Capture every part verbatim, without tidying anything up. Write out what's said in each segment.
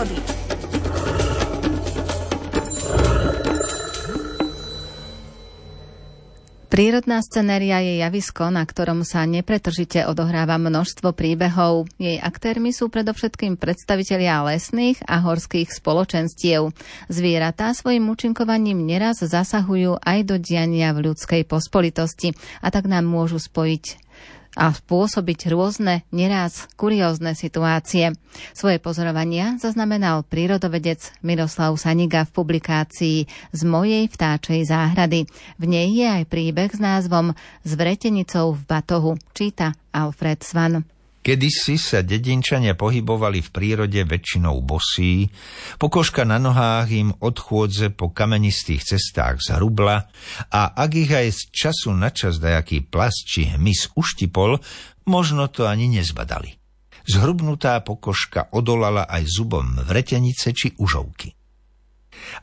prírody. Prírodná scenéria je javisko, na ktorom sa nepretržite odohráva množstvo príbehov. Jej aktérmi sú predovšetkým predstavitelia lesných a horských spoločenstiev. Zvieratá svojim účinkovaním neraz zasahujú aj do diania v ľudskej pospolitosti a tak nám môžu spojiť a spôsobiť rôzne, neraz kuriózne situácie. Svoje pozorovania zaznamenal prírodovedec Miroslav Saniga v publikácii Z mojej vtáčej záhrady. V nej je aj príbeh s názvom Z vretenicou v batohu, číta Alfred Svan. Kedysi sa dedinčania pohybovali v prírode väčšinou bosí, pokožka na nohách im od chôdze po kamenistých cestách zhrubla a ak ich aj z času na čas dajaký plast či hmyz uštipol, možno to ani nezbadali. Zhrubnutá pokožka odolala aj zubom vretenice či užovky.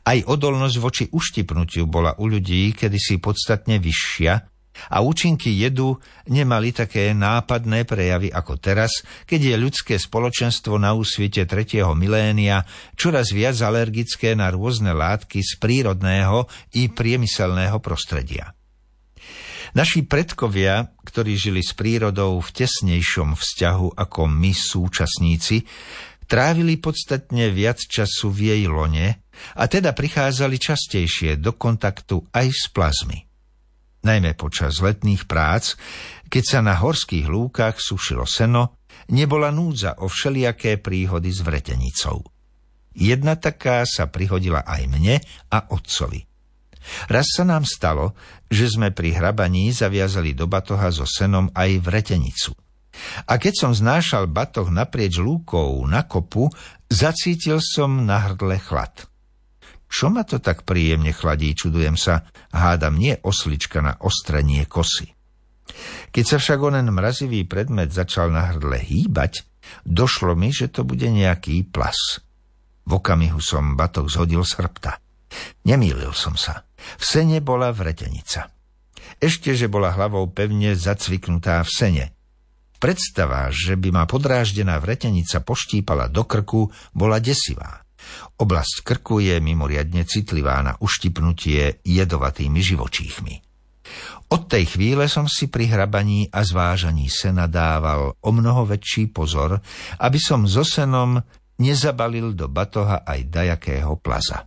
Aj odolnosť voči uštipnutiu bola u ľudí kedysi podstatne vyššia, a účinky jedu nemali také nápadné prejavy ako teraz, keď je ľudské spoločenstvo na úsvite tretieho milénia čoraz viac alergické na rôzne látky z prírodného i priemyselného prostredia. Naši predkovia, ktorí žili s prírodou v tesnejšom vzťahu ako my súčasníci, trávili podstatne viac času v jej lone a teda prichádzali častejšie do kontaktu aj s plazmy. Najmä počas letných prác, keď sa na horských lúkach sušilo seno, nebola núdza o všelijaké príhody s vretenicou. Jedna taká sa prihodila aj mne a otcovi. Raz sa nám stalo, že sme pri hrabaní zaviazali do batoha so senom aj vretenicu. A keď som znášal batoh naprieč lúkou na kopu, zacítil som na hrdle chlad. Čo ma to tak príjemne chladí, čudujem sa, hádam nie oslička na ostrenie kosy. Keď sa však onen mrazivý predmet začal na hrdle hýbať, došlo mi, že to bude nejaký plas. V okamihu som batoh zhodil z hrbta. Nemýlil som sa. V sene bola vretenica. Ešte, že bola hlavou pevne zacviknutá v sene. Predstava, že by ma podráždená vretenica poštípala do krku, bola desivá. Oblasť krku je mimoriadne citlivá na uštipnutie jedovatými živočíchmi. Od tej chvíle som si pri hrabaní a zvážaní sena dával o mnoho väčší pozor, aby som so senom nezabalil do batoha aj dajakého plaza.